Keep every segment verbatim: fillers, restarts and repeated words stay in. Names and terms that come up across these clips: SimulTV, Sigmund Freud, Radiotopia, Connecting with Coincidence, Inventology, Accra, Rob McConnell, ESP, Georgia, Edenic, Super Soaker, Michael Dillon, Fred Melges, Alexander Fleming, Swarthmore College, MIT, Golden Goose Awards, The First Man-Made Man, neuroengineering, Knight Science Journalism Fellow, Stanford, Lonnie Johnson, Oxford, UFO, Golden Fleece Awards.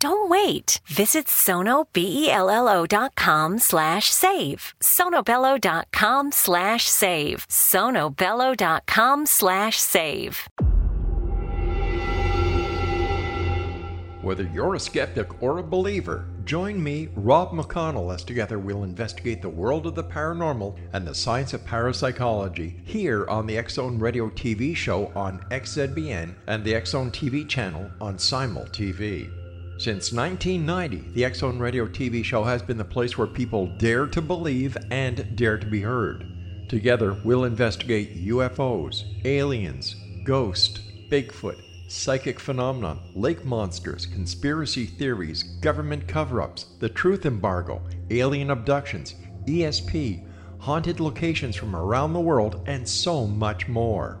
Don't wait. Visit sonobello.com slash save. Sonobello.com slash save. Sonobello.com slash save. Whether you're a skeptic or a believer, join me, Rob McConnell, as together we'll investigate the world of the paranormal and the science of parapsychology here on the X Zone Radio T V show on X Z B N and the X Zone T V channel on SimulTV. Since nineteen ninety, the X Zone Radio T V show has been the place where people dare to believe and dare to be heard. Together, we'll investigate U F Os, aliens, ghosts, Bigfoot, psychic phenomena, lake monsters, conspiracy theories, government cover-ups, the truth embargo, alien abductions, E S P, haunted locations from around the world, and so much more.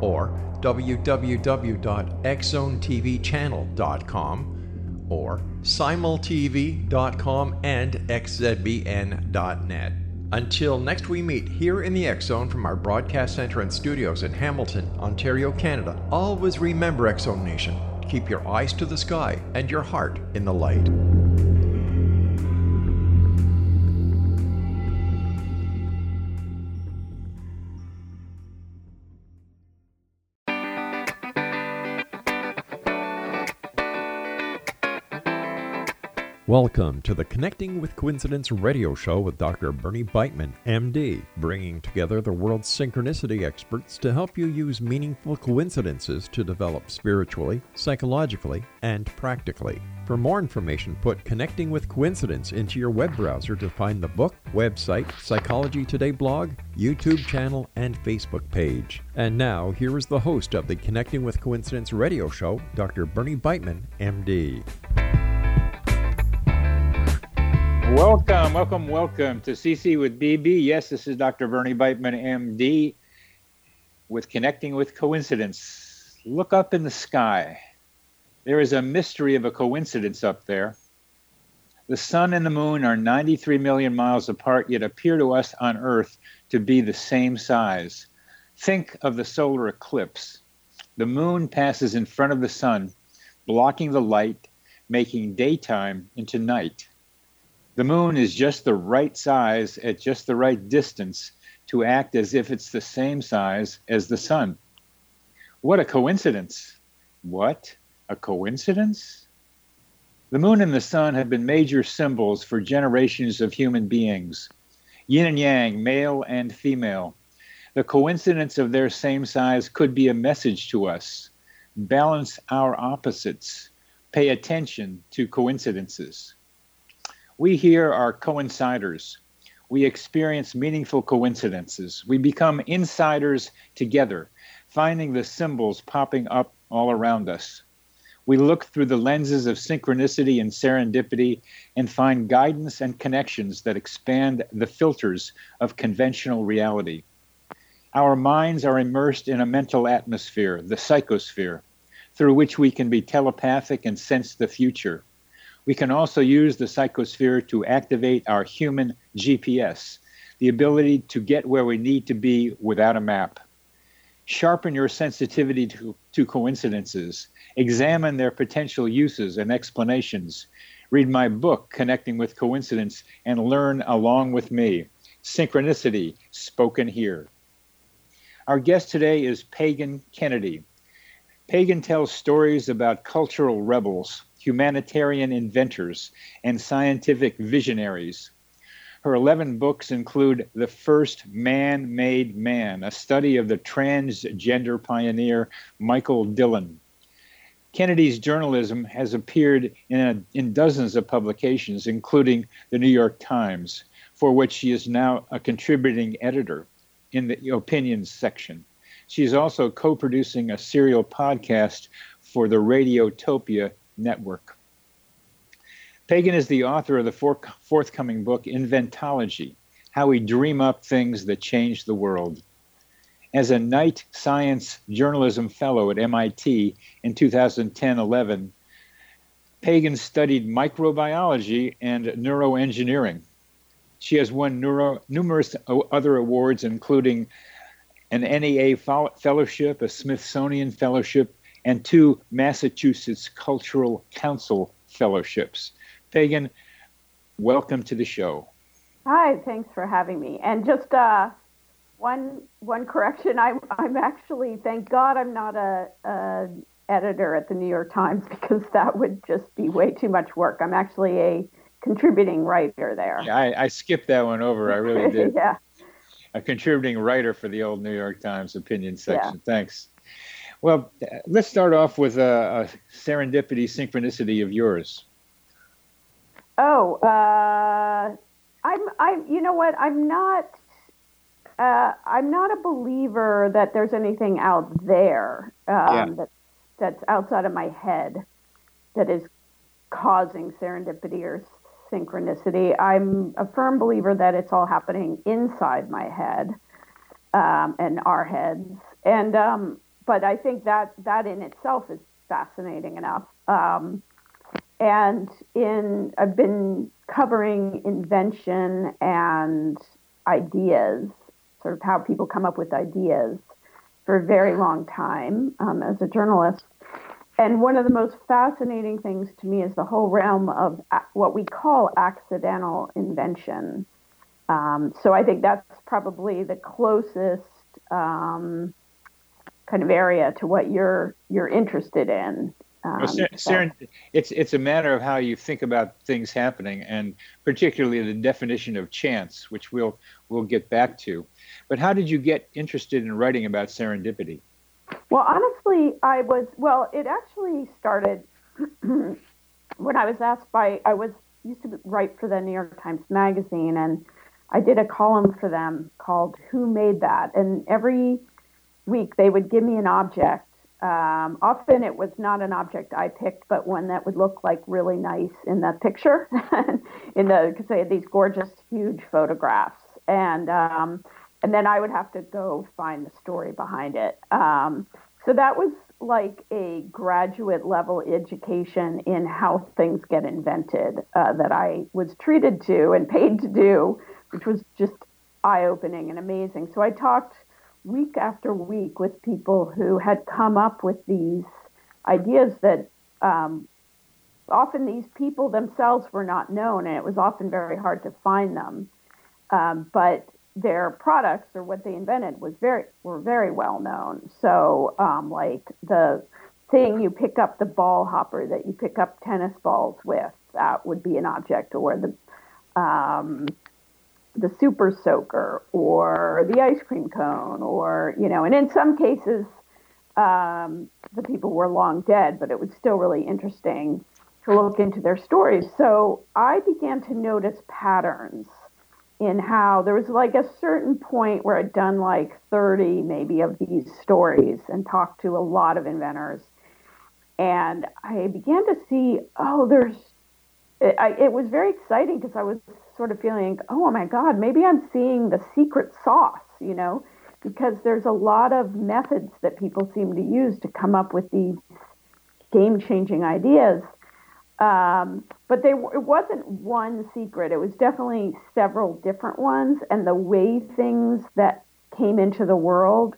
or w w w dot x zone t v channel dot com or simultv dot com and x z b n dot net. Until next we meet here in the X Zone from our broadcast center and studios in Hamilton, Ontario, Canada, always remember, X Zone Nation, keep your eyes to the sky and your heart in the light. Welcome to the Connecting with Coincidence radio show with Doctor Bernie Beitman, M D, bringing together the world's synchronicity experts to help you use meaningful coincidences to develop spiritually, psychologically, and practically. For more information, put Connecting with Coincidence into your web browser to find the book, website, Psychology Today blog, YouTube channel, and Facebook page. And now, here is the host of the Connecting with Coincidence radio show, Doctor Bernie Beitman, M D. Welcome, welcome, welcome to C C with B B. Yes, this is Doctor Bernie Beitman, M D, with Connecting with Coincidence. Look up in the sky. There is a mystery of a coincidence up there. The sun and the moon are ninety-three million miles apart, yet appear to us on Earth to be the same size. Think of the solar eclipse. The moon passes in front of the sun, blocking the light, making daytime into night. The moon is just the right size at just the right distance to act as if it's the same size as the sun. What a coincidence! What a coincidence! The moon and the sun have been major symbols for generations of human beings. Yin and yang, male and female. The coincidence of their same size could be a message to us. Balance our opposites. Pay attention to coincidences. We here are coinciders. We experience meaningful coincidences. We become insiders together, finding the symbols popping up all around us. We look through the lenses of synchronicity and serendipity and find guidance and connections that expand the filters of conventional reality. Our minds are immersed in a mental atmosphere, the psychosphere, through which we can be telepathic and sense the future. We can also use the psychosphere to activate our human G P S, the ability to get where we need to be without a map. Sharpen your sensitivity to, to coincidences. Examine their potential uses and explanations. Read my book, Connecting with Coincidence, and learn along with me. Synchronicity, spoken here. Our guest today is Pagan Kennedy. Pagan tells stories about cultural rebels, humanitarian inventors, and scientific visionaries. Her eleven books include The First Man-Made Man, a study of the transgender pioneer Michael Dillon. Kennedy's journalism has appeared in, a, in dozens of publications, including the New York Times, for which she is now a contributing editor in the opinions section. She is also co-producing a serial podcast for the Radiotopia network. Pagan is the author of the forthcoming book, Inventology, How We Dream Up Things That Change the World. As a Knight Science Journalism Fellow at M I T in two thousand ten eleven, Pagan studied microbiology and neuroengineering. She has won neuro, numerous other awards, including an N E A fellowship, a Smithsonian fellowship, and two Massachusetts Cultural Council fellowships. Pagan, welcome to the show. Hi, thanks for having me. And just uh, one one correction, I'm I'm actually, thank God I'm not a, a editor at the New York Times, because that would just be way too much work. I'm actually a contributing writer there. Yeah, I, I skipped that one over, I really did. Yeah. A contributing writer for the old New York Times opinion section, yeah. Thanks. Well, let's start off with a, a serendipity, synchronicity of yours. Oh, uh, I'm, I'm, you know what? I'm not, uh, I'm not a believer that there's anything out there um, yeah. that, that's outside of my head that is causing serendipity or synchronicity. I'm a firm believer that it's all happening inside my head um, and our heads. And, um, but I think that that in itself is fascinating enough. Um, And in I've been covering invention and ideas, sort of how people come up with ideas, for a very long time um, as a journalist. And one of the most fascinating things to me is the whole realm of what we call accidental invention. Um, so I think that's probably the closest um, kind of area to what you're you're interested in. Um, ser- ser- it's it's a matter of how you think about things happening, and particularly the definition of chance, which we'll we'll get back to. But how did you get interested in writing about serendipity? Well, honestly, I was well. It actually started when I was asked by I was used to write for the New York Times Magazine, and I did a column for them called "Who Made That?" And every week they would give me an object. Um, often it was not an object I picked, but one that would look like really nice in the picture, in the because they had these gorgeous, huge photographs, and um, and then I would have to go find the story behind it. Um, so that was like a graduate level education in how things get invented uh, that I was treated to and paid to do, which was just eye-opening and amazing. So I talked week after week with people who had come up with these ideas that um, often these people themselves were not known, and it was often very hard to find them. Um, but their products or what they invented was very were very well known. So um, like the thing you pick up, the ball hopper that you pick up tennis balls with, that would be an object, or the um, the Super Soaker, or the ice cream cone, or, you know, and in some cases, um, the people were long dead, but it was still really interesting to look into their stories. So I began to notice patterns in how there was like a certain point where I'd done like thirty maybe of these stories and talked to a lot of inventors. And I began to see, oh, there's, it, I, it was very exciting because I was sort of feeling, oh, my God, maybe I'm seeing the secret sauce, you know, because there's a lot of methods that people seem to use to come up with these game-changing ideas. Um, but they, it wasn't one secret. It was definitely several different ones. And the way things that came into the world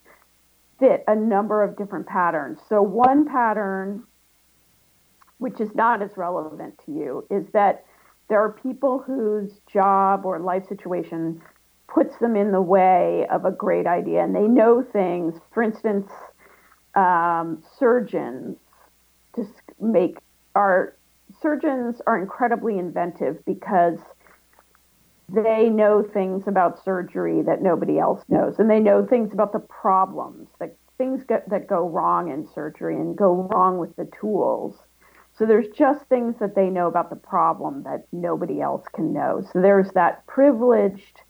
fit a number of different patterns. So one pattern, which is not as relevant to you, is that there are people whose job or life situation puts them in the way of a great idea, and they know things. For instance, um, surgeons just make are surgeons are incredibly inventive because they know things about surgery that nobody else knows, and they know things about the problems, like things go, that go wrong in surgery and go wrong with the tools. So there's just things that they know about the problem that nobody else can know. So there's that privileged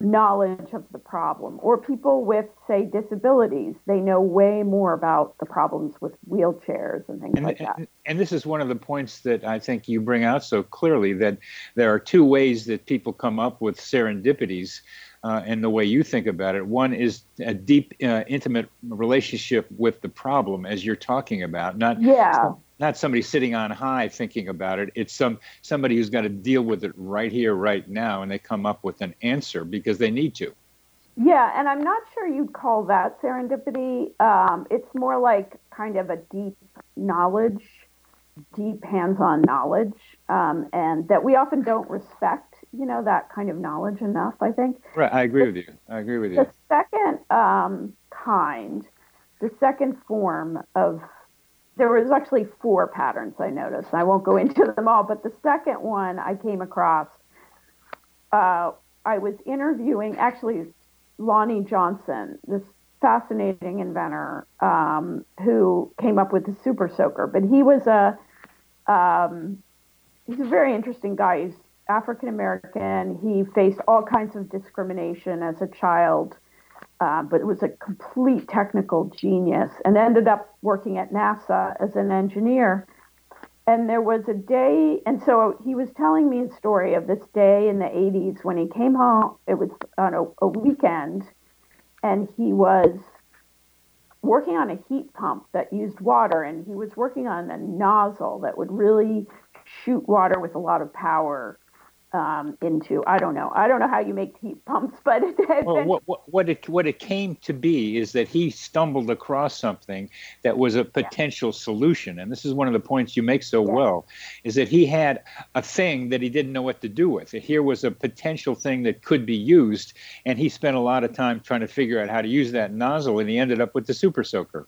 knowledge of the problem. Or people with, say, disabilities, they know way more about the problems with wheelchairs and things and, like that. And, and this is one of the points that I think you bring out so clearly, that there are two ways that people come up with serendipities uh, in the way you think about it. One is a deep, uh, intimate relationship with the problem, as you're talking about, not yeah. some, not somebody sitting on high thinking about it. It's some somebody who's got to deal with it right here, right now, and they come up with an answer because they need to. Yeah, and I'm not sure you'd call that serendipity. Um, it's more like kind of a deep knowledge, deep hands-on knowledge, um, and that we often don't respect, you know, that kind of knowledge enough, I think. Right, I agree the, with you. I agree with you. The second um, kind, the second form of There was actually four patterns I noticed. I won't go into them all, but the second one I came across, uh, I was interviewing, actually, Lonnie Johnson, this fascinating inventor um, who came up with the Super Soaker. But he was a, um, he's a very interesting guy. He's African-American. He faced all kinds of discrimination as a child. Uh, but it was a complete technical genius, and ended up working at NASA as an engineer. And there was a day, and so he was telling me a story of this day in the eighties when he came home. It was on a, a weekend, and he was working on a heat pump that used water, and he was working on a nozzle that would really shoot water with a lot of power Um, into I don't know I don't know how you make heat pumps, but it, well, what, what, what it what it came to be is that he stumbled across something that was a potential yeah. solution, and this is one of the points you make so yeah. well, is that he had a thing that he didn't know what to do with. Here was a potential thing that could be used, and he spent a lot of time trying to figure out how to use that nozzle, and he ended up with the Super Soaker.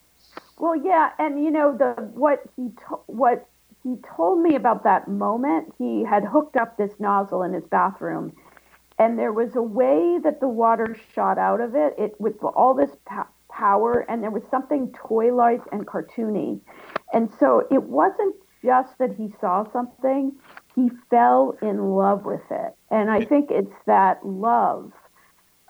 Well, yeah, and you know the what he to- what. He told me about that moment. He had hooked up this nozzle in his bathroom, and there was a way that the water shot out of it, it with all this power, and there was something toy-like and cartoony. And so it wasn't just that he saw something, he fell in love with it. And I think it's that love.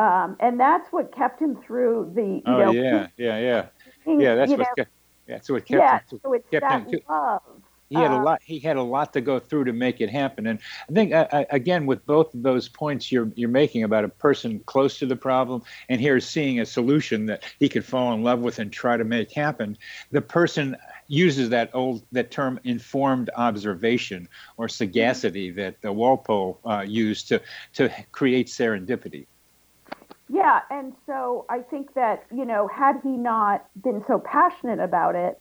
Um, and that's what kept him through the... You oh, know, yeah, yeah, yeah. Things, yeah, that's what, know, kept, that's what kept yeah, him. So it's kept that him love. He had a lot. He had a lot to go through to make it happen. And I think, uh, again, with both of those points you're you're making about a person close to the problem and here seeing a solution that he could fall in love with and try to make happen, the person uses that old that term informed observation or sagacity that the Walpole uh, used to to create serendipity. Yeah, and so I think that, you know, had he not been so passionate about it,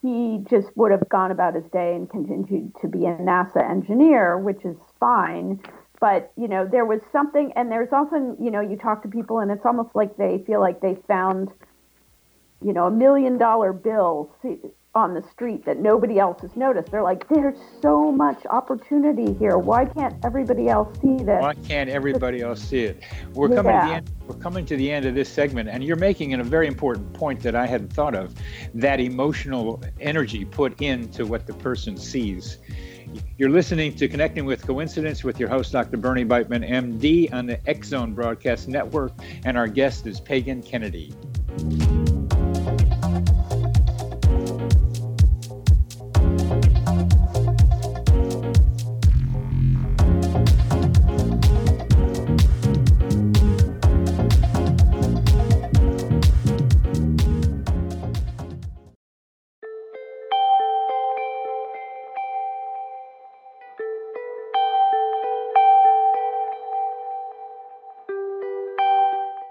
he just would have gone about his day and continued to be a NASA engineer, which is fine. But, you know, there was something, and there's often, you know, you talk to people and it's almost like they feel like they found, you know, a million dollar bill on the street that nobody else has noticed. They're like, there's so much opportunity here. Why can't everybody else see this? Why can't everybody else see it? We're yeah. coming to the end. We're coming to the end of this segment, and you're making a very important point that I hadn't thought of, that emotional energy put into what the person sees. You're listening to Connecting with Coincidence with your host, Doctor Bernie Beitman, M D, on the X Zone Broadcast Network, and our guest is Pagan Kennedy.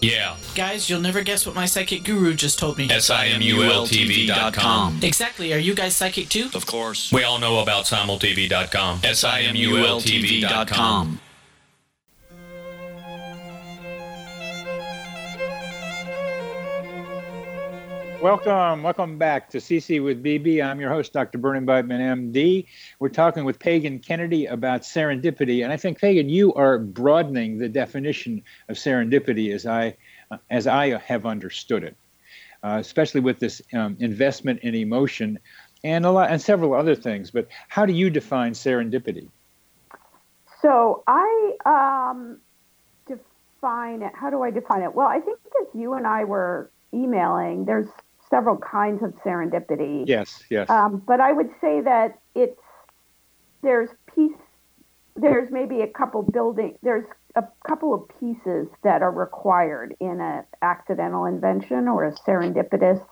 Yeah. Guys, you'll never guess what my psychic guru just told me. S I M U L T V dot com. Exactly. Are you guys psychic too? Of course. We all know about Simul T V dot com. S I M U L T V dot com. Welcome. Welcome back to C C with B B. I'm your host, Doctor Bernie Beitman, M D. We're talking with Pagan Kennedy about serendipity. And I think, Pagan, you are broadening the definition of serendipity as I as I have understood it, uh, especially with this um, investment in emotion and a lot and several other things. But how do you define serendipity? So I um, define it. How do I define it? Well, I think as you and I were emailing, there's several kinds of serendipity. Yes, yes. Um, but I would say that it's there's piece. There's maybe a couple building. There's a couple of pieces that are required in an accidental invention or a serendipitous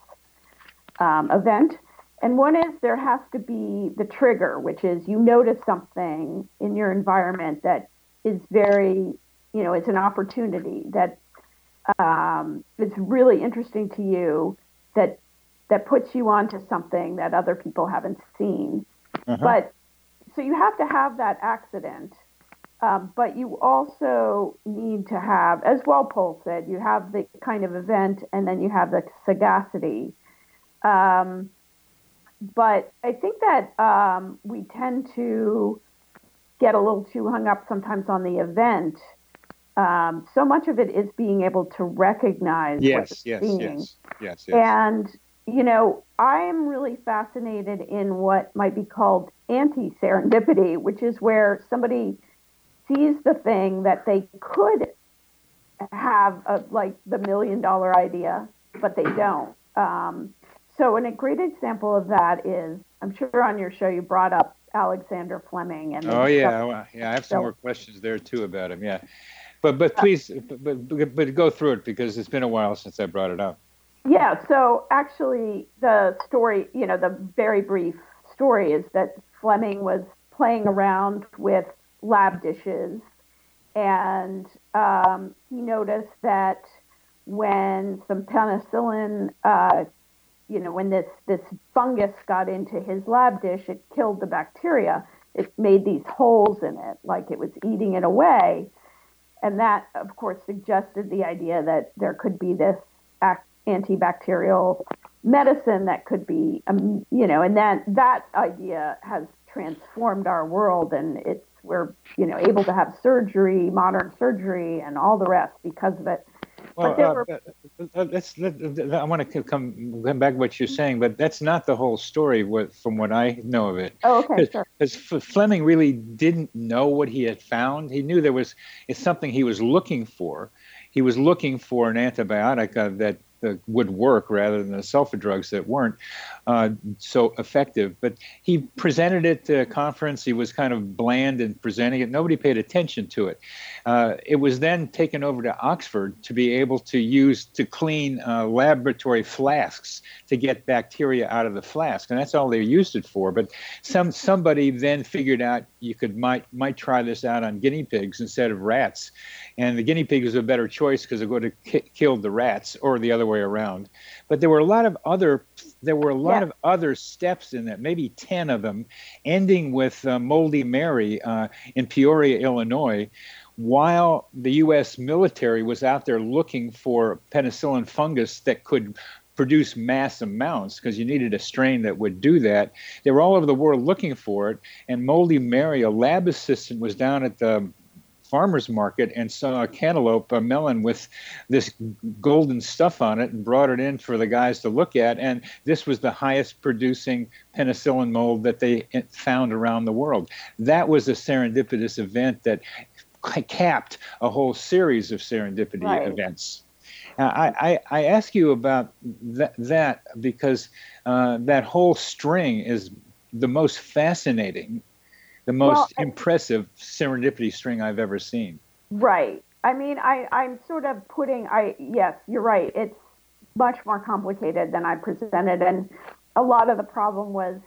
um, event. And one is there has to be the trigger, which is you notice something in your environment that is very, you know, it's an opportunity that um, is really interesting to you that that puts you onto something that other people haven't seen. Uh-huh. But so you have to have that accident. Um, but you also need to have, as Walpole said, you have the kind of event and then you have the sagacity. Um, but I think that um, we tend to get a little too hung up sometimes on the event. Um, so much of it is being able to recognize yes, what you're yes, seeing. Yes, yes, yes. And, you know, I'm really fascinated in what might be called anti-serendipity, which is where somebody sees the thing that they could have, a, like the million dollar idea, but they don't. Um, so, and a great example of that is, I'm sure on your show you brought up Alexander Fleming. And oh yeah, well, yeah, I have some so, more questions there too about him. Yeah, but but please, but, but but go through it because it's been a while since I brought it up. Yeah. So actually, the story, you know, the very brief story is that Fleming was playing around with lab dishes, and um, he noticed that when some penicillin, uh, you know, when this, this fungus got into his lab dish, it killed the bacteria. It made these holes in it, like it was eating it away. And that, of course, suggested the idea that there could be this antibacterial medicine that could be, um, you know, and that, that idea has transformed our world, and it's we're, you know, able to have surgery, modern surgery, and all the rest because of it. Well, but uh, were... let's, let, I want to come, come back to what you're saying, but that's not the whole story with, from what I know of it. Oh, okay, sure. Because Fleming really didn't know what he had found. He knew there was it's something he was looking for. He was looking for an antibiotic that that would work rather than the sulfa drugs that weren't uh, so effective. But he presented it at a conference. He was kind of bland in presenting it. Nobody paid attention to it. Uh, it was then taken over to Oxford to be able to use to clean uh, laboratory flasks to get bacteria out of the flask. And that's all they used it for. But some somebody then figured out you could might might try this out on guinea pigs instead of rats. And the guinea pig was a better choice because it would have ki- killed the rats or the other way around. But there were a lot of other there were a lot yeah. of other steps in that, maybe ten of them, ending with uh, Moldy Mary uh, in Peoria, Illinois, while the U S military was out there looking for penicillin fungus that could produce mass amounts, because you needed a strain that would do that. They were all over the world looking for it, and Moldy Mary, a lab assistant, was down at the farmer's market and saw a cantaloupe, a melon with this golden stuff on it, and brought it in for the guys to look at. And this was the highest producing penicillin mold that they found around the world. That was a serendipitous event that capped a whole series of serendipity right. events. Uh, I, I, I ask you about th- that because uh, that whole string is the most fascinating, the most well, I, impressive serendipity string I've ever seen. Right. I mean, I, I'm sort of putting, I yes, you're right. It's much more complicated than I presented. And a lot of the problem was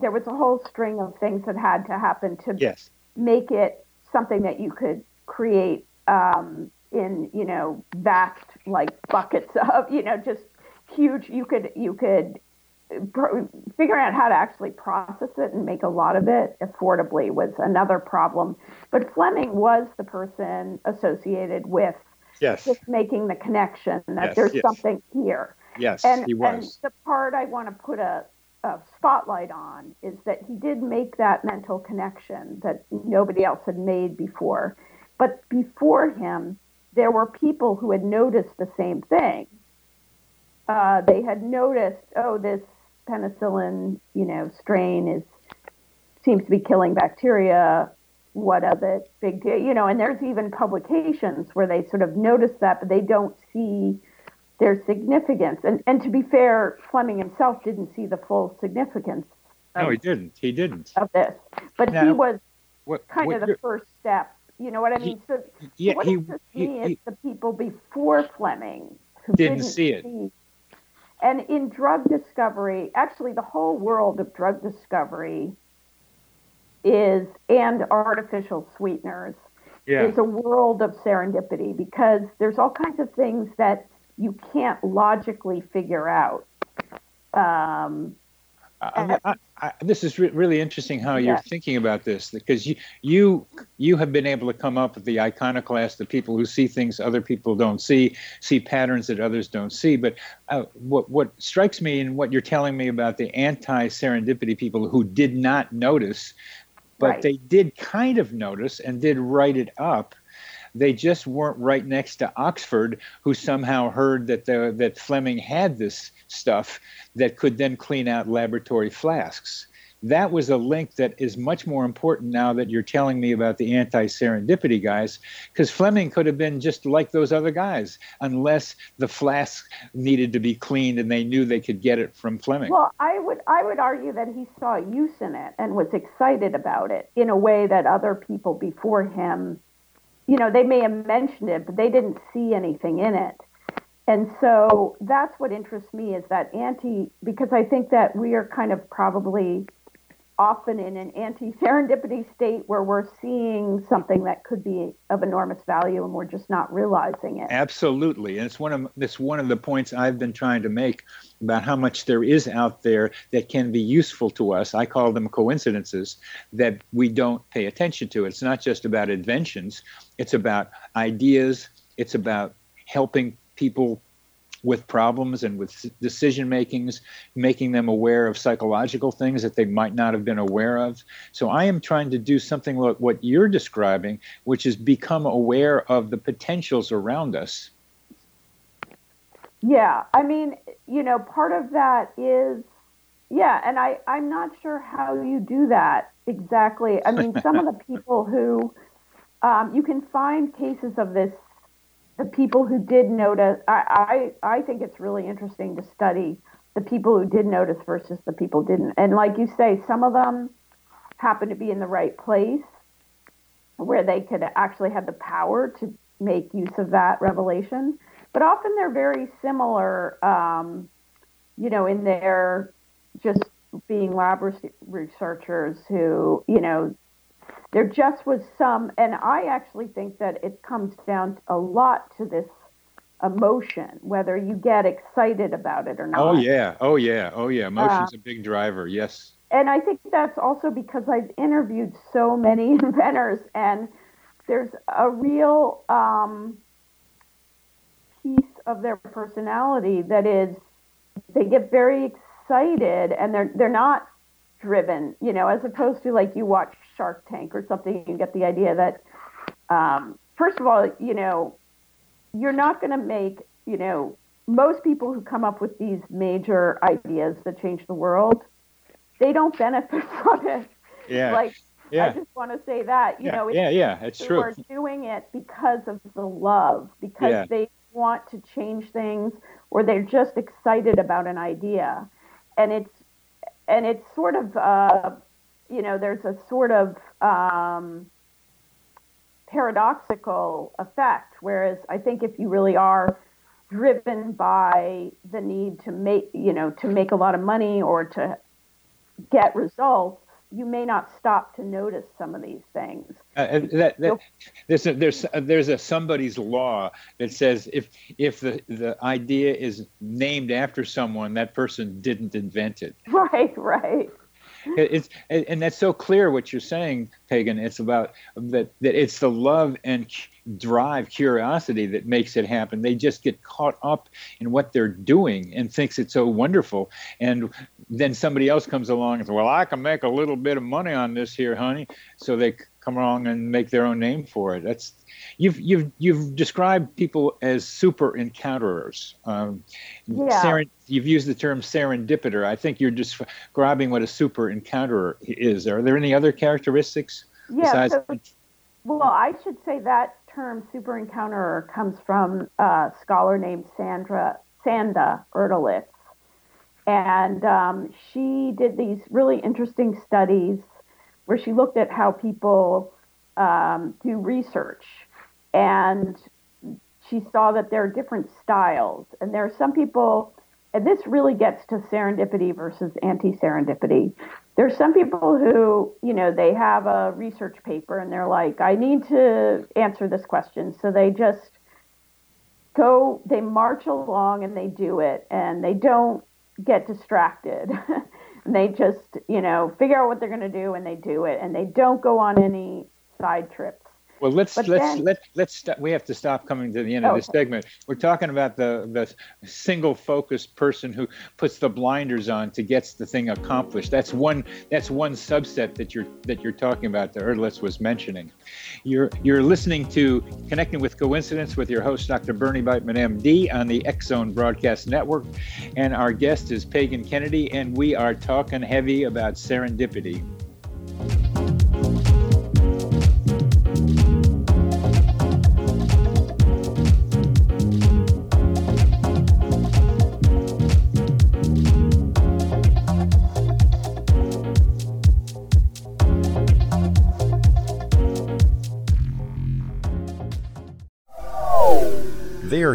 there was a whole string of things that had to happen to yes. make it something that you could create um, in, you know, vast, like buckets of, you know, just huge, you could, you could pro- figure out how to actually process it and make a lot of it affordably was another problem. But Fleming was the person associated with yes. just making the connection that yes, there's yes. something here. Yes, and, he was. And the part I want to put a, a spotlight on is that he did make that mental connection that nobody else had made before. But before him, there were people who had noticed the same thing. Uh, they had noticed, oh, this penicillin, you know, strain is seems to be killing bacteria. What of it? Big deal, you know. And there's even publications where they sort of notice that, but they don't see their significance. And and to be fair, Fleming himself didn't see the full significance. Of, no, he didn't. He didn't of this, but now, he was what, kind what of the first step. You know what I mean? He, so, so yeah, what he, it just he, means he, the people before Fleming who didn't, didn't see it. See. And in drug discovery, actually the whole world of drug discovery is, and artificial sweeteners, yeah. is a world of serendipity because there's all kinds of things that you can't logically figure out. Um, I, I, I, this is re- really interesting how you're yeah. thinking about this, because you, you you have been able to come up with the iconoclast, the people who see things other people don't see, see patterns that others don't see. But uh, what what strikes me in what you're telling me about the anti-serendipity people who did not notice, but right. they did kind of notice and did write it up. They just weren't right next to Oxford, who somehow heard that the, that Fleming had this stuff that could then clean out laboratory flasks. That was a link that is much more important now that you're telling me about the anti-serendipity guys, because Fleming could have been just like those other guys, unless the flask needed to be cleaned and they knew they could get it from Fleming. Well, I would I would argue that he saw use in it and was excited about it in a way that other people before him, you know, they may have mentioned it, but they didn't see anything in it. And so that's what interests me is that anti, because I think that we are kind of probably often in an anti-serendipity state where we're seeing something that could be of enormous value and we're just not realizing it. Absolutely. And it's one of, it's one of the points I've been trying to make about how much there is out there that can be useful to us. I call them coincidences that we don't pay attention to. It's not just about inventions. It's about ideas. It's about helping people with problems and with decision makings, making them aware of psychological things that they might not have been aware of. So I am trying to do something like what you're describing, which is become aware of the potentials around us. Yeah, I mean, you know, part of that is, yeah, and I, I'm not sure how you do that exactly. I mean, some of the people who, um, you can find cases of this the people who did notice, I, I, I think it's really interesting to study the people who did notice versus the people didn't. And like you say, some of them happened to be in the right place where they could actually have the power to make use of that revelation. But often they're very similar, um, you know, in their just being lab re- researchers who, you know, there just was some, and I actually think that it comes down a lot to this emotion, whether you get excited about it or not. Oh, yeah. Oh, yeah. Oh, yeah. Emotion's uh, a big driver. Yes. And I think that's also because I've interviewed so many inventors, and there's a real um, piece of their personality that is they get very excited, and they're they're not driven, you know, as opposed to like you watch Shark Tank or something, you get the idea that, um, first of all, you know, you're not going to make, you know, most people who come up with these major ideas that change the world, they don't benefit from it. Yeah. Like, yeah. I just want to say that, you yeah. know, it's, yeah, yeah, it's they true. Are doing it because of the love, because yeah. they want to change things, or they're just excited about an idea. And it's, and it's sort of, uh, you know, there's a sort of um, paradoxical effect, whereas I think if you really are driven by the need to make, you know, to make a lot of money or to get results, you may not stop to notice some of these things. Uh, that, that, there's a, there's a, there's a somebody's law that says if if the, the idea is named after someone, that person didn't invent it. Right, right. It's and that's so clear what you're saying, Pagan. It's about that, that it's the love and drive, curiosity that makes it happen. They just get caught up in what they're doing and thinks it's so wonderful. And then somebody else comes along and says, well, I can make a little bit of money on this here, honey. So they come along and make their own name for it. That's you've you've you've described people as super encounterers. Um, yeah. Seren, you've used the term serendipiter. I think you're describing what a super encounterer is. Are there any other characteristics? Yeah. Besides- so, well, I should say that term super encounterer comes from a scholar named Sandra Sanda Erdelez, and um, she did these really interesting studies where she looked at how people um, do research, and she saw that there are different styles, and there are some people, and this really gets to serendipity versus anti-serendipity. There are some people who, you know, they have a research paper and they're like, I need to answer this question. So they just go, they march along and they do it, and they don't get distracted. And they just, you know, figure out what they're going to do, and they do it, and they don't go on any side trips. Well, let's but let's then, let's let's st- we have to stop coming to the end of okay. this segment. We're talking about the the single focused person who puts the blinders on to get the thing accomplished. That's one that's one subset that you're that you're talking about that Erdelez was mentioning. You're you're listening to Connecting with Coincidence with your host Doctor Bernie Beitman, M D, on the X Zone Broadcast Network, and our guest is Pagan Kennedy, and we are talking heavy about serendipity. They are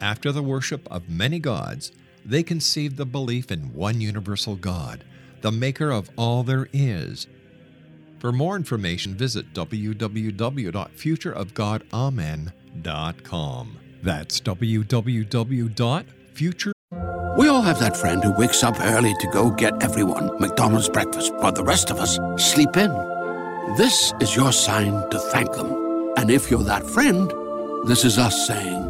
after the worship of many gods, they conceived the belief in one universal God, the maker of all there is. For more information, visit w w w dot future of god amen dot com. That's w w w dot future. We all have that friend who wakes up early to go get everyone McDonald's breakfast, while the rest of us sleep in. This is your sign to thank them. And if you're that friend, this is us saying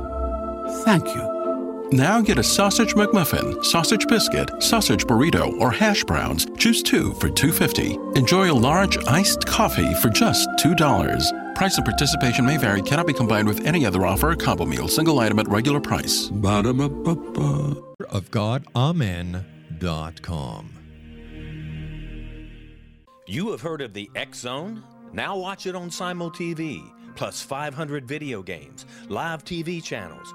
thank you. Now get a sausage McMuffin, sausage biscuit, sausage burrito, or hash browns. Choose two for two dollars and fifty cents. Enjoy a large iced coffee for just two dollars. Price of participation may vary. Cannot be combined with any other offer or combo meal. Single item at regular price. Ba-da-ba-ba-ba. Of God, amen dot com. You have heard of the X Zone? Now watch it on SimulTV, plus five hundred video games, live T V channels,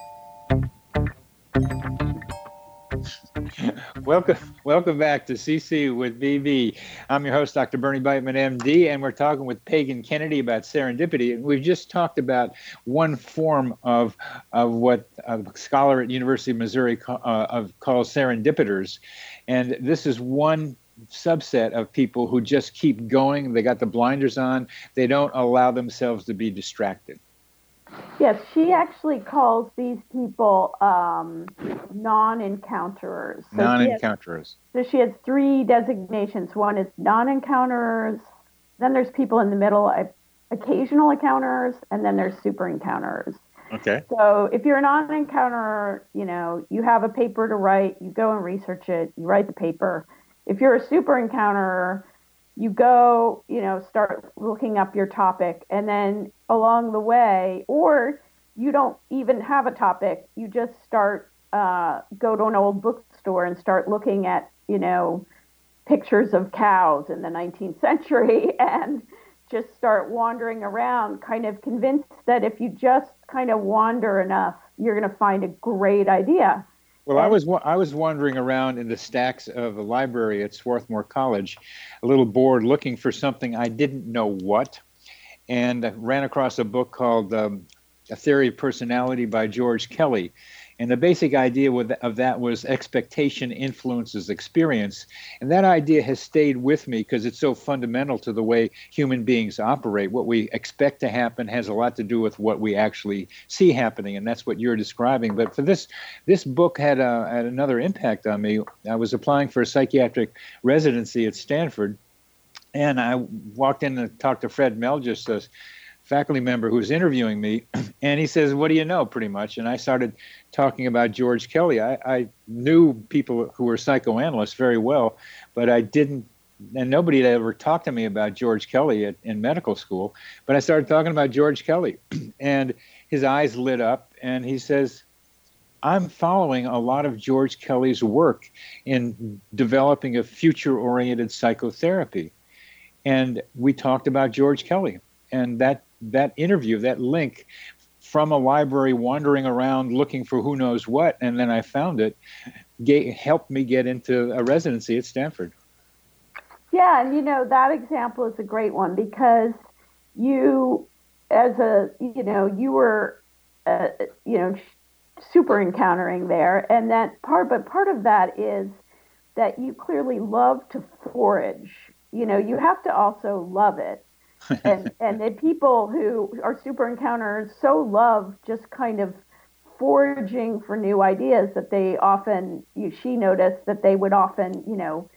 Welcome, welcome back to C C with B B. I'm your host, Doctor Bernie Beitman, M D, and we're talking with Pagan Kennedy about serendipity. And we've just talked about one form of of what a scholar at University of Missouri call, uh, of, calls serendipiters. And this is one subset of people who just keep going. They got the blinders on. They don't allow themselves to be distracted. Yes, she actually calls these people um, non-encounterers. So non-encounterers. She has, so she has three designations. One is non-encounterers, then there's people in the middle, occasional encounters, and then there's super encounters. Okay. So if you're a non-encounterer, you know, you have a paper to write, you go and research it, you write the paper. If you're a super encounterer, you go, you know, start looking up your topic, and then along the way, or you don't even have a topic, you just start, uh, go to an old bookstore and start looking at, you know, pictures of cows in the nineteenth century, and just start wandering around, kind of convinced that if you just kind of wander enough, you're going to find a great idea. Well, I was I was wandering around in the stacks of a library at Swarthmore College, a little bored, looking for something I didn't know what, and I ran across a book called um, A Theory of Personality by George Kelly. And the basic idea with, of that was expectation influences experience. And that idea has stayed with me because it's so fundamental to the way human beings operate. What we expect to happen has a lot to do with what we actually see happening, and that's what you're describing. But for this, this book had, a, had another impact on me. I was applying for a psychiatric residency at Stanford, and I walked in and talked to Fred Melges, a faculty member who was interviewing me, and he says, "What do you know?" pretty much. And I started talking about George Kelly. I, I knew people who were psychoanalysts very well, but I didn't, and nobody had ever talked to me about George Kelly at, in medical school, but I started talking about George Kelly, and his eyes lit up, and he says, "I'm following a lot of George Kelly's work in developing a future-oriented psychotherapy." And we talked about George Kelly, and that, that interview, that link from a library wandering around looking for who knows what, and then I found it, gave, helped me get into a residency at Stanford. Yeah, and you know, that example is a great one because you, as a, you know, you were, uh, you know, super encountering there. And that part, but part of that is that you clearly love to forage. You know, you have to also love it. and and the people who are super encounters so love just kind of foraging for new ideas that they often, you, she noticed that they would often, you know,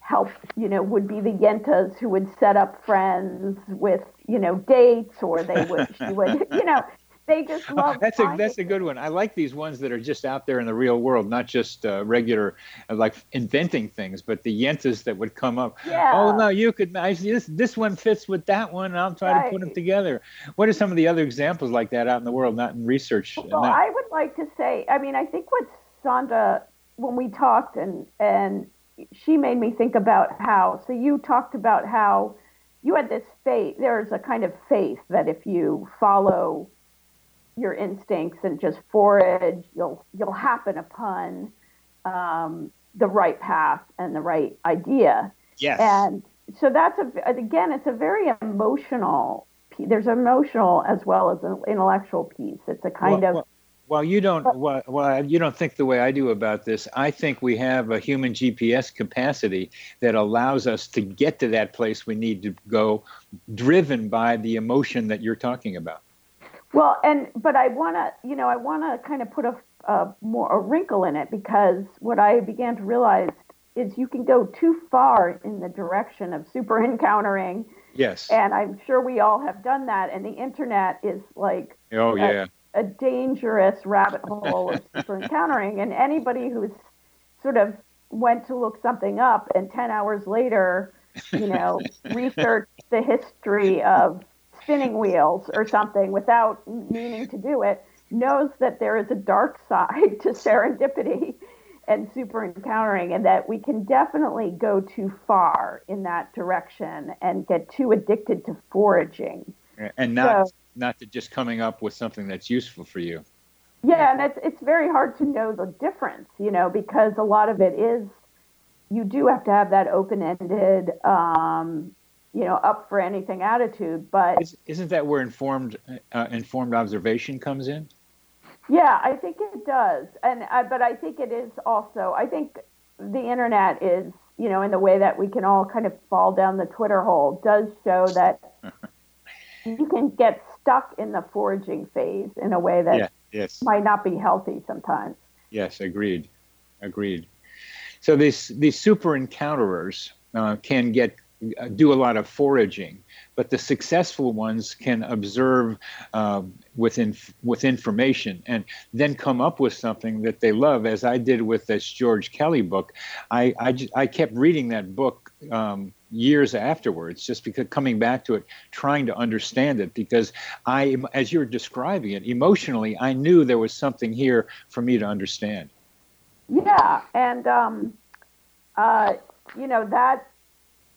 help, you know, would be the yentas who would set up friends with, you know, dates, or they would, she would, you know, they just love. Oh, that's a that's a good one. I like these ones that are just out there in the real world, not just uh, regular, uh, like inventing things, but the yentas that would come up. Yeah. Oh no, you could. I, this this one fits with that one, and I'll try right. to put them together. What are some of the other examples like that out in the world, not in research? Well, not- I would like to say. I mean, I think what Sanda, when we talked, and and she made me think about how. So you talked about how you had this faith. There's a kind of faith that if you follow your instincts and just forage, you'll you'll happen upon um, the right path and the right idea. Yes. And so that's a, again, it's a very emotional piece. There's emotional as well as an intellectual piece. It's a kind well, of well, well, you don't well, well you don't think the way I do about this. I think we have a human G P S capacity that allows us to get to that place we need to go, driven by the emotion that you're talking about. Well, and but I want to, you know, I want to kind of put a, a more a wrinkle in it, because what I began to realize is you can go too far in the direction of super encountering. Yes. And I'm sure we all have done that. And the internet is like oh, a, yeah. a dangerous rabbit hole of super encountering. And anybody who's sort of went to look something up and ten hours later, you know, researched the history of spinning wheels or something without meaning to do it, knows that there is a dark side to serendipity and super encountering, and that we can definitely go too far in that direction and get too addicted to foraging. And not so, not to just coming up with something that's useful for you. Yeah, and it's, it's very hard to know the difference, you know, because a lot of it is, you do have to have that open-ended, um, you know, up for anything attitude, but isn't that where informed uh, informed observation comes in? Yeah, I think it does, and uh, but I think it is also. I think the internet is, you know, in the way that we can all kind of fall down the Twitter hole, does show that you can get stuck in the foraging phase in a way that yeah, yes. might not be healthy sometimes. Yes, agreed, agreed. So these these super encounterers uh, can get. do a lot of foraging, but the successful ones can observe uh, with, inf- with information and then come up with something that they love, as I did with this George Kelly book. I, I, j- I kept reading that book um, years afterwards, just because coming back to it, trying to understand it, because I, as you're describing it, emotionally, I knew there was something here for me to understand. Yeah, and, um, uh, you know, that...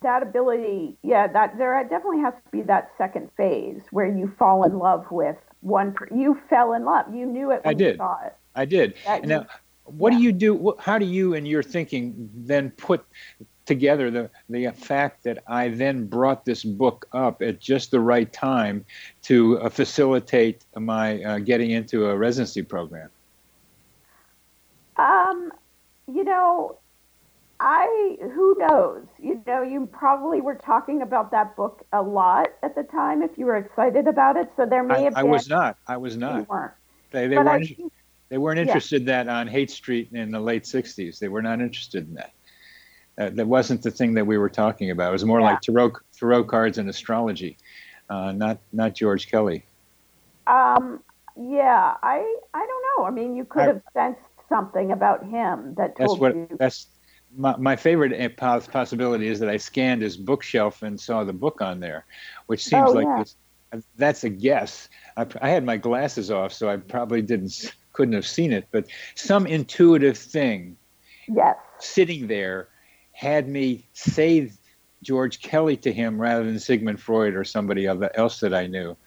That ability, yeah, that there definitely has to be that second phase where you fall in love with one. You fell in love. You knew it when I did. you saw it. I did. That now, you, what yeah. do you do? How do you, in your thinking, then put together the, the fact that I then brought this book up at just the right time to uh, facilitate my uh, getting into a residency program? Um, you know... I, who knows, you know, you probably were talking about that book a lot at the time if you were excited about it. So there may I, have I been. I was not. I was not. They weren't. They, they weren't, think, they weren't interested yeah. in that on Haight Street in the late sixties. They were not interested in that. Uh, that wasn't the thing that we were talking about. It was more yeah. like tarot, tarot cards and astrology, uh, not not George Kelly. Um. Yeah, I, I don't know. I mean, you could I, have sensed something about him that told that's what, you. That's, My, my favorite possibility is that I scanned his bookshelf and saw the book on there, which seems oh, like yeah. this, that's a guess. I, I had my glasses off, so I probably didn't couldn't have seen it. But some intuitive thing yes. sitting there had me say George Kelly to him rather than Sigmund Freud or somebody else that I knew.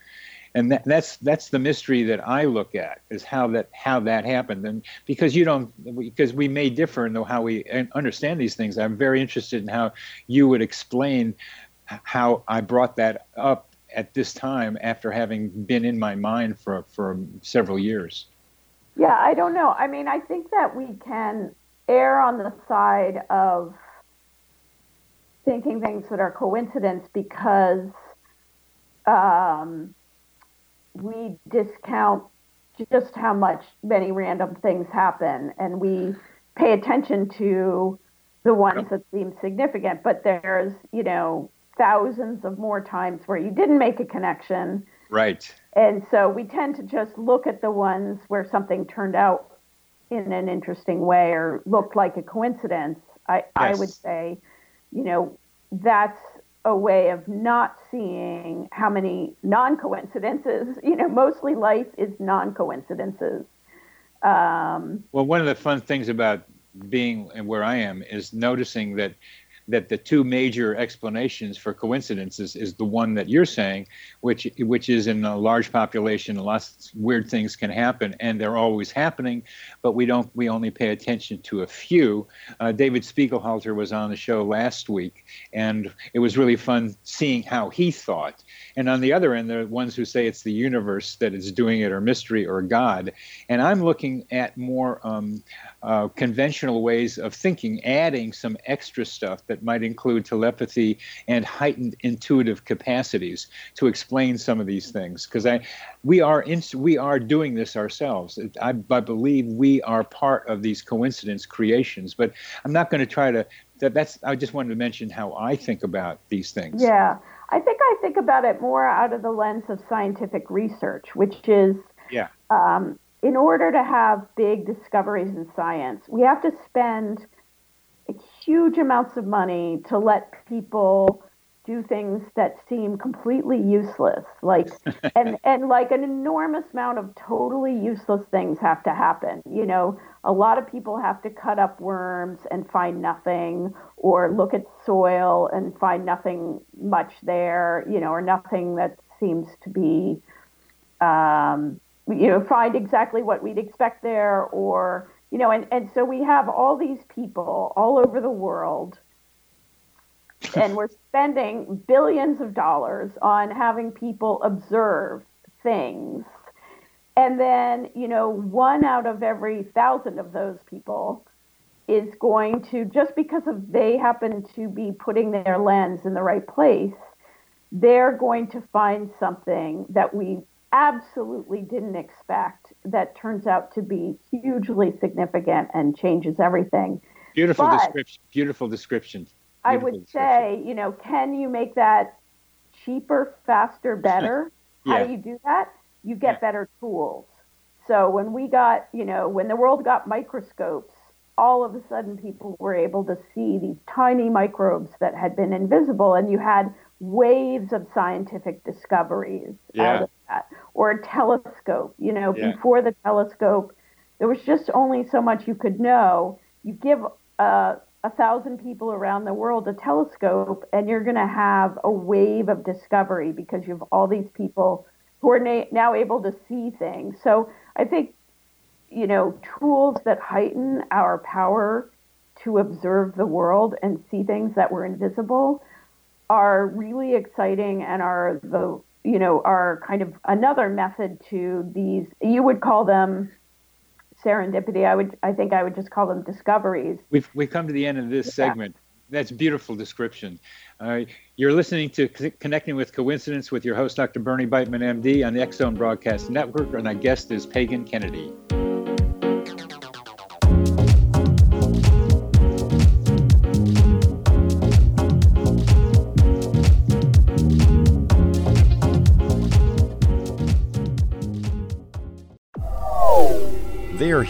And that, that's that's the mystery that I look at, is how that how that happened. And because you don't, because we may differ in how we understand these things, I'm very interested in how you would explain how I brought that up at this time after having been in my mind for, for several years. Yeah, I don't know. I mean, I think that we can err on the side of thinking things that are coincidence because um, we discount just how much many random things happen, and we pay attention to the ones that seem significant, but there's, you know, thousands of more times where you didn't make a connection. Right. And so we tend to just look at the ones where something turned out in an interesting way or looked like a coincidence. I, yes. I would say, you know, that's a way of not seeing how many non-coincidences, you know, mostly life is non-coincidences. Um, well, one of the fun things about being where I am is noticing that that the two major explanations for coincidences is the one that you're saying, which which is in a large population, lots of weird things can happen, and they're always happening, but we don't we only pay attention to a few. Uh, David Spiegelhalter was on the show last week, and it was really fun seeing how he thought. And on the other end, there are ones who say it's the universe that is doing it, or mystery, or God. And I'm looking at more um, uh, conventional ways of thinking, adding some extra stuff that might include telepathy and heightened intuitive capacities to explain some of these things. Because I, we are in, we are doing this ourselves. I, I believe we are part of these coincidence creations. But I'm not going to try to. That, that's. I just wanted to mention how I think about these things. Yeah. I think I think about it more out of the lens of scientific research, which is yeah. um, in order to have big discoveries in science, we have to spend huge amounts of money to let people do things that seem completely useless. Like and, and like an enormous amount of totally useless things have to happen. You know, a lot of people have to cut up worms and find nothing, or look at soil and find nothing much there, you know, or nothing that seems to be, um, you know, find exactly what we'd expect there, or, you know, and, and so we have all these people all over the world, and we're spending billions of dollars on having people observe things. And then, you know, one out of every thousand of those people is going to, just because of they happen to be putting their lens in the right place, they're going to find something that we absolutely didn't expect that turns out to be hugely significant and changes everything. Beautiful but description. Beautiful description. Beautiful I would description. say, you know, can you make that cheaper, faster, better? yeah. How do you do that? You get yeah. better tools. So when we got, you know, when the world got microscopes, all of a sudden people were able to see these tiny microbes that had been invisible, and you had waves of scientific discoveries yeah. out of that. Or a telescope, you know, yeah. before the telescope, there was just only so much you could know. You give a, a thousand people around the world a telescope, and you're going to have a wave of discovery because you have all these people who are na- now able to see things. So I think, you know, tools that heighten our power to observe the world and see things that were invisible are really exciting, and are the, you know, are kind of another method to these, you would call them serendipity. I would, I think I would just call them discoveries. We've, we've come to the end of this yeah. segment. That's a beautiful description. Uh, you're listening to C- Connecting with Coincidence with your host, Doctor Bernie Beitman, M D, on the X Zone Broadcast Network, and our guest is Pagan Kennedy. They are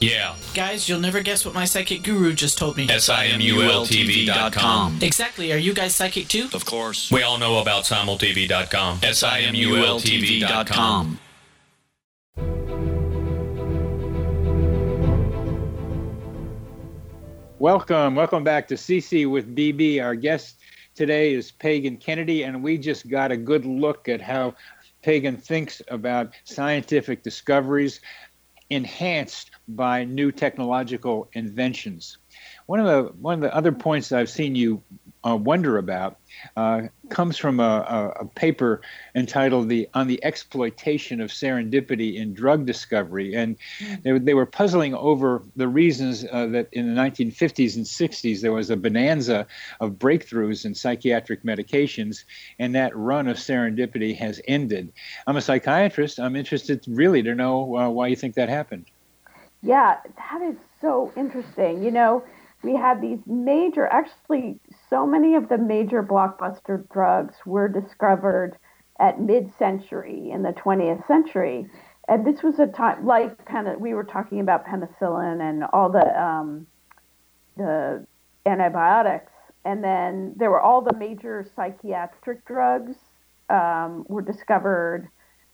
Yeah. Guys, you'll never guess what my psychic guru just told me. S I M U L T V dot com. Exactly. Are you guys psychic too? Of course. We all know about Simul T V dot com. S I M U L T V dot com. Welcome. Welcome back to C C with B B. Our guest today is Pagan Kennedy, and we just got a good look at how Pagan thinks about scientific discoveries enhanced by new technological inventions. One of the one of the other points I've seen you uh, wonder about uh, comes from a, a, a paper entitled "The on the Exploitation of Serendipity in Drug Discovery," and they they were puzzling over the reasons uh, that in the nineteen fifties and sixties there was a bonanza of breakthroughs in psychiatric medications, and that run of serendipity has ended. I'm a psychiatrist. I'm interested really to know uh, why you think that happened. Yeah, that is so interesting. You know, we had these major, actually so many of the major blockbuster drugs were discovered at mid-century in the twentieth century. And this was a time, like kind of, we were talking about penicillin and all the um, the antibiotics. And then there were all the major psychiatric drugs um, were discovered.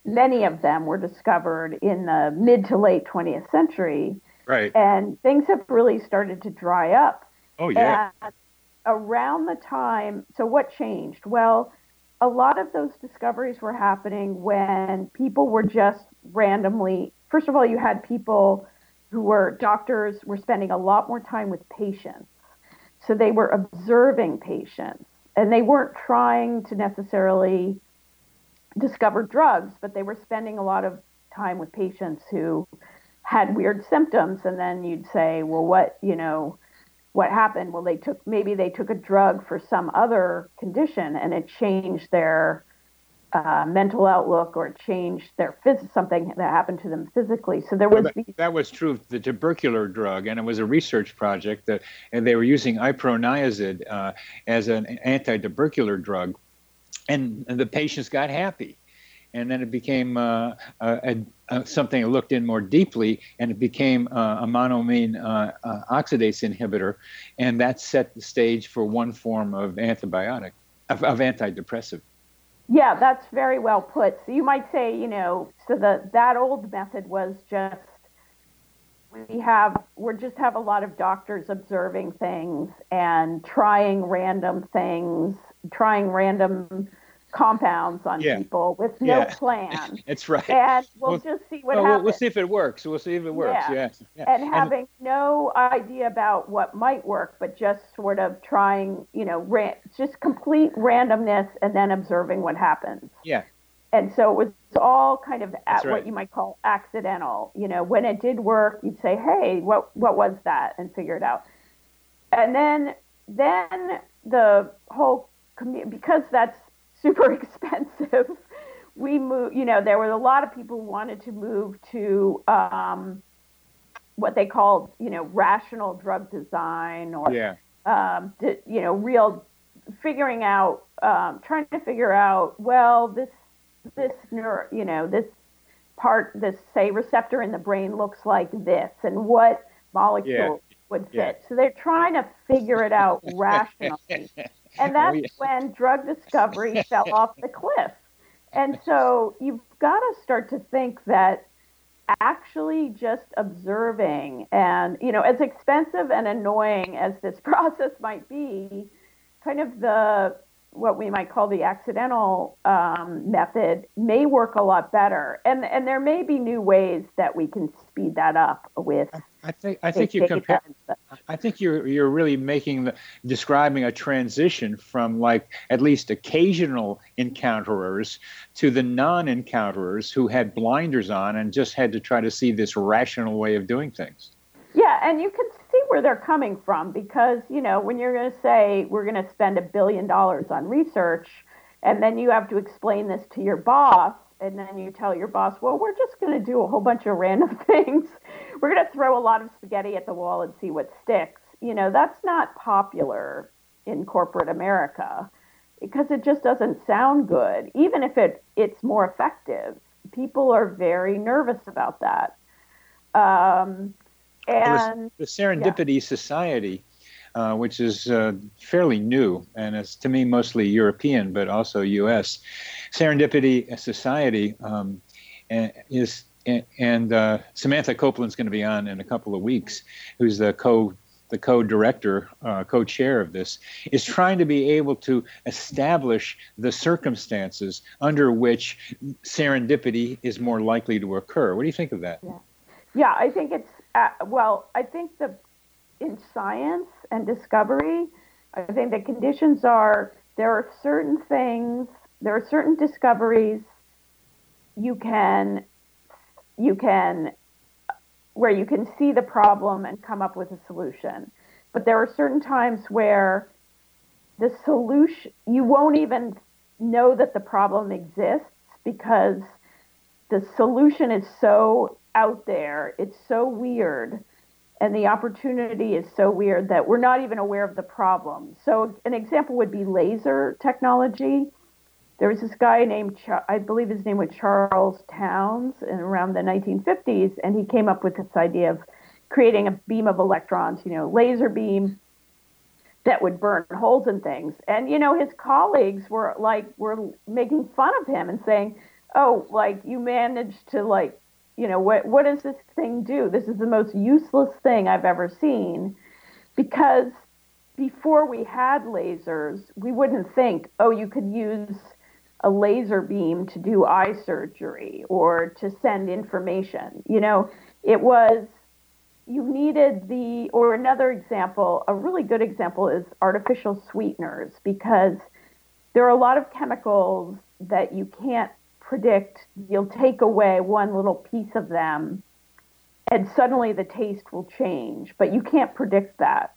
Many of them were discovered in the mid to late twentieth century. Right. And things have really started to dry up. Oh, yeah. And around the time, so what changed? Well, a lot of those discoveries were happening when people were just randomly, first of all, you had people who were doctors were spending a lot more time with patients. So they were observing patients, and they weren't trying to necessarily discover drugs, but they were spending a lot of time with patients who had weird symptoms, and then you'd say, well, what, you know, what happened? Well, they took, maybe they took a drug for some other condition, and it changed their uh, mental outlook, or it changed their phys- something that happened to them physically. So there was well, that, that was true of the tubercular drug, and it was a research project that, and they were using iproniazid uh, as an anti-tubercular drug, and, and the patients got happy. And then it became uh, a, a, something I looked in more deeply, and it became uh, a monoamine uh, uh, oxidase inhibitor, and that set the stage for one form of antibiotic, of, of antidepressive. Yeah, that's very well put. So you might say, you know, so the, that old method was just, we have, we just have a lot of doctors observing things and trying random things, trying random compounds on yeah. people with no yeah. plan. That's right. And we'll, we'll just see what well, happens. We'll see if it works. We'll see if it works. Yeah. yeah. yeah. And having and, no idea about what might work, but just sort of trying, you know, ra- just complete randomness and then observing what happens. Yeah. And so it was all kind of at right. what you might call accidental. You know, when it did work, you'd say, hey, what what was that? And figure it out. And then then the whole community, because that's super expensive. We moved, you know, there were a lot of people who wanted to move to um, what they called, you know, rational drug design or, yeah. um, to, you know, real figuring out, um, trying to figure out, well, this, this neuro, you know, this part, this say receptor in the brain looks like this, and what molecule yeah. would fit. Yeah. So they're trying to figure it out rationally. And that's when drug discovery fell off the cliff. And so you've got to start to think that actually just observing, and, you know, as expensive and annoying as this process might be, kind of the, what we might call the accidental um, method may work a lot better. And and there may be new ways that we can speed that up with. I, I think I think you compare. I think you're you're really making the, describing a transition from, like, at least occasional encounterers to the non-encounterers who had blinders on and just had to try to see this rational way of doing things. Yeah, and you can see where they're coming from, because, you know, when you're going to say we're going to spend a billion dollars on research, and then you have to explain this to your boss, and then you tell your boss, well, we're just going to do a whole bunch of random things. We're going to throw a lot of spaghetti at the wall and see what sticks. You know, that's not popular in corporate America, because it just doesn't sound good, even if it, it's more effective. People are very nervous about that. Um And, the Serendipity yeah. Society, uh, which is uh, fairly new, and it's to me mostly European, but also U S Serendipity Society um, is, and uh, Samantha Copeland's going to be on in a couple of weeks, who's the co the co-director, uh, co-chair of this, is trying to be able to establish the circumstances under which serendipity is more likely to occur. What do you think of that? Yeah, yeah I think it's. Uh, well, I think the in science and discovery, I think the conditions are there are certain things, there are certain discoveries you can you can where you can see the problem and come up with a solution. But there are certain times where the solution, you won't even know that the problem exists, because the solution is so out there, it's so weird, and the opportunity is so weird that we're not even aware of the problem. So an example would be laser technology. There was this guy named, I believe his name was Charles Townes, in around the nineteen fifties, and he came up with this idea of creating a beam of electrons, you know, laser beam that would burn holes in things. And, you know, his colleagues were like, were making fun of him and saying, oh, like, you managed to, like, you know, what what does this thing do? This is the most useless thing I've ever seen. Because before we had lasers, we wouldn't think, oh, you could use a laser beam to do eye surgery or to send information. You know, it was, you needed the, or another example, a really good example is artificial sweeteners, because there are a lot of chemicals that you can't predict. You'll take away one little piece of them and suddenly the taste will change, but you can't predict that.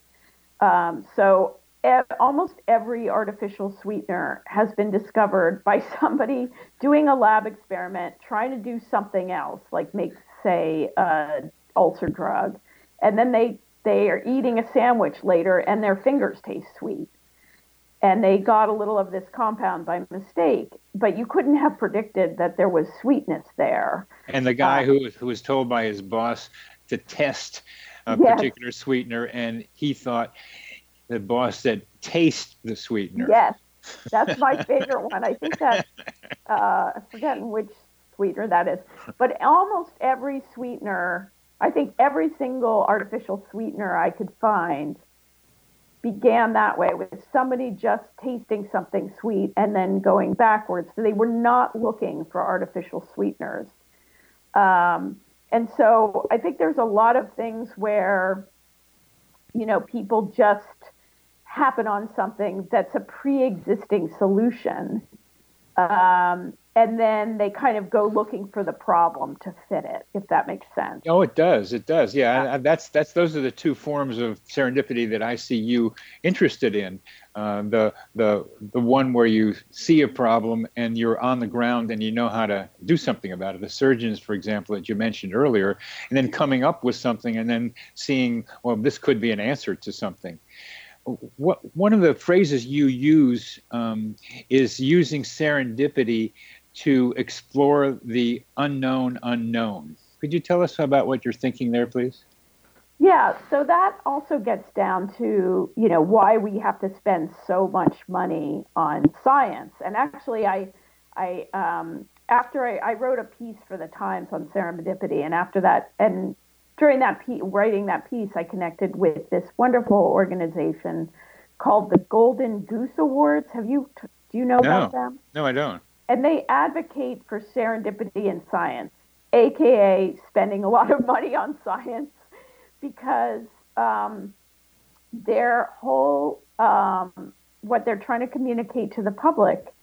Um, so ev- almost every artificial sweetener has been discovered by somebody doing a lab experiment, trying to do something else, like make, say, uh, ulcer drug, and then they they are eating a sandwich later and their fingers taste sweet. And they got a little of this compound by mistake, but you couldn't have predicted that there was sweetness there. And the guy um, who, was, who was told by his boss to test a yes. particular sweetener, and he thought the boss said, taste the sweetener. Yes, that's my favorite one. I think that, uh, I've forgotten which sweetener that is, but almost every sweetener, I think every single artificial sweetener I could find began that way, with somebody just tasting something sweet and then going backwards. So they were not looking for artificial sweeteners. Um, and so I think there's a lot of things where, you know, people just happen on something that's a pre-existing solution. Um, and then they kind of go looking for the problem to fit it, if that makes sense. Oh, it does. It does. Yeah, yeah. I, that's that's those are the two forms of serendipity that I see you interested in. Uh, the the the one where you see a problem and you're on the ground and you know how to do something about it. The surgeons, for example, that you mentioned earlier, and then coming up with something and then seeing, well, this could be an answer to something. what, one of the phrases you use um, is using serendipity to explore the unknown unknown. Could you tell us about what you're thinking there, please? Yeah, so that also gets down to, you know, why we have to spend so much money on science. And actually, I, I um, after I, I wrote a piece for the Times on serendipity, and after that, and during that pe- writing that piece, I connected with this wonderful organization called the Golden Goose Awards. Have you do you know no. about them? No, I don't. And they advocate for serendipity in science, aka spending a lot of money on science. Because um, their whole, um, what they're trying to communicate to the public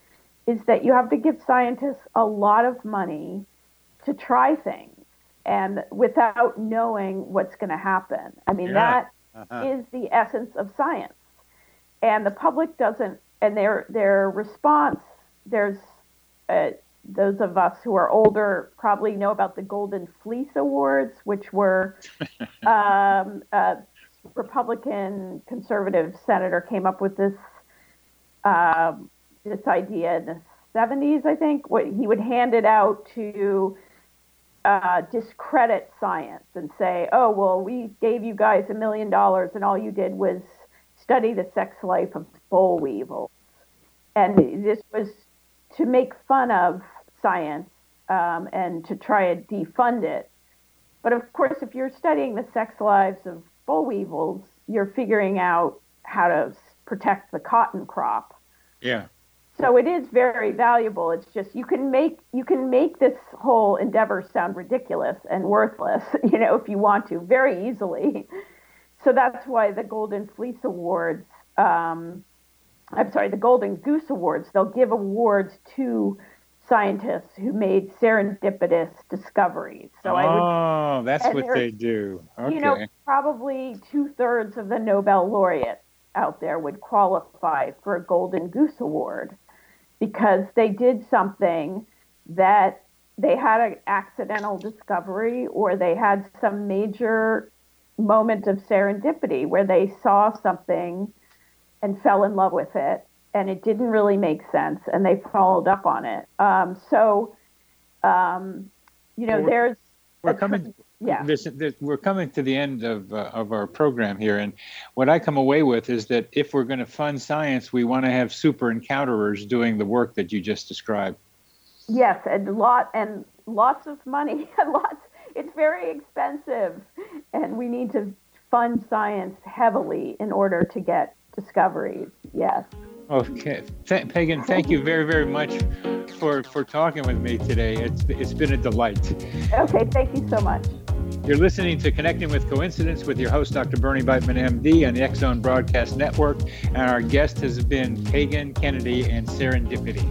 is that you have to give scientists a lot of money to try things and without knowing what's going to happen. I mean, yeah. that uh-huh. is the essence of science. And the public doesn't, and their their response, there's uh, those of us who are older probably know about the Golden Fleece Awards, which were um, a Republican conservative senator came up with this uh, this idea in the seventies, I think. What, he would hand it out to uh, discredit science and say, oh, well, we gave you guys a million dollars and all you did was study the sex life of boll weevils. And this was to make fun of science um, and to try to defund it. But of course, if you're studying the sex lives of boll weevils, you're figuring out how to protect the cotton crop. Yeah. So it is very valuable. It's just you can make you can make this whole endeavor sound ridiculous and worthless, you know, if you want to, very easily. So that's why the Golden Fleece Awards. Um, I'm sorry, the Golden Goose Awards, they'll give awards to scientists who made serendipitous discoveries. So oh, I would, that's what they do. Okay. You know, probably two-thirds of the Nobel laureates out there would qualify for a Golden Goose Award because they did something that they had an accidental discovery or they had some major moment of serendipity where they saw something and fell in love with it, and it didn't really make sense, and they followed up on it. Um, so, um, you know, we're, there's... We're coming, yeah. There's, there's, we're coming to the end of uh, of our program here, and what I come away with is that if we're going to fund science, we want to have super encounterers doing the work that you just described. Yes, and lot and lots of money. lots. It's very expensive, and we need to fund science heavily in order to get discoveries, yes. Okay, Th- Pagan, thank you very, very much for, for talking with me today. It's It's been a delight. Okay, thank you so much. You're listening to Connecting with Coincidence with your host, Doctor Bernie Beitman, M D, on the X Zone Broadcast Network. And our guest has been Pagan Kennedy and serendipity.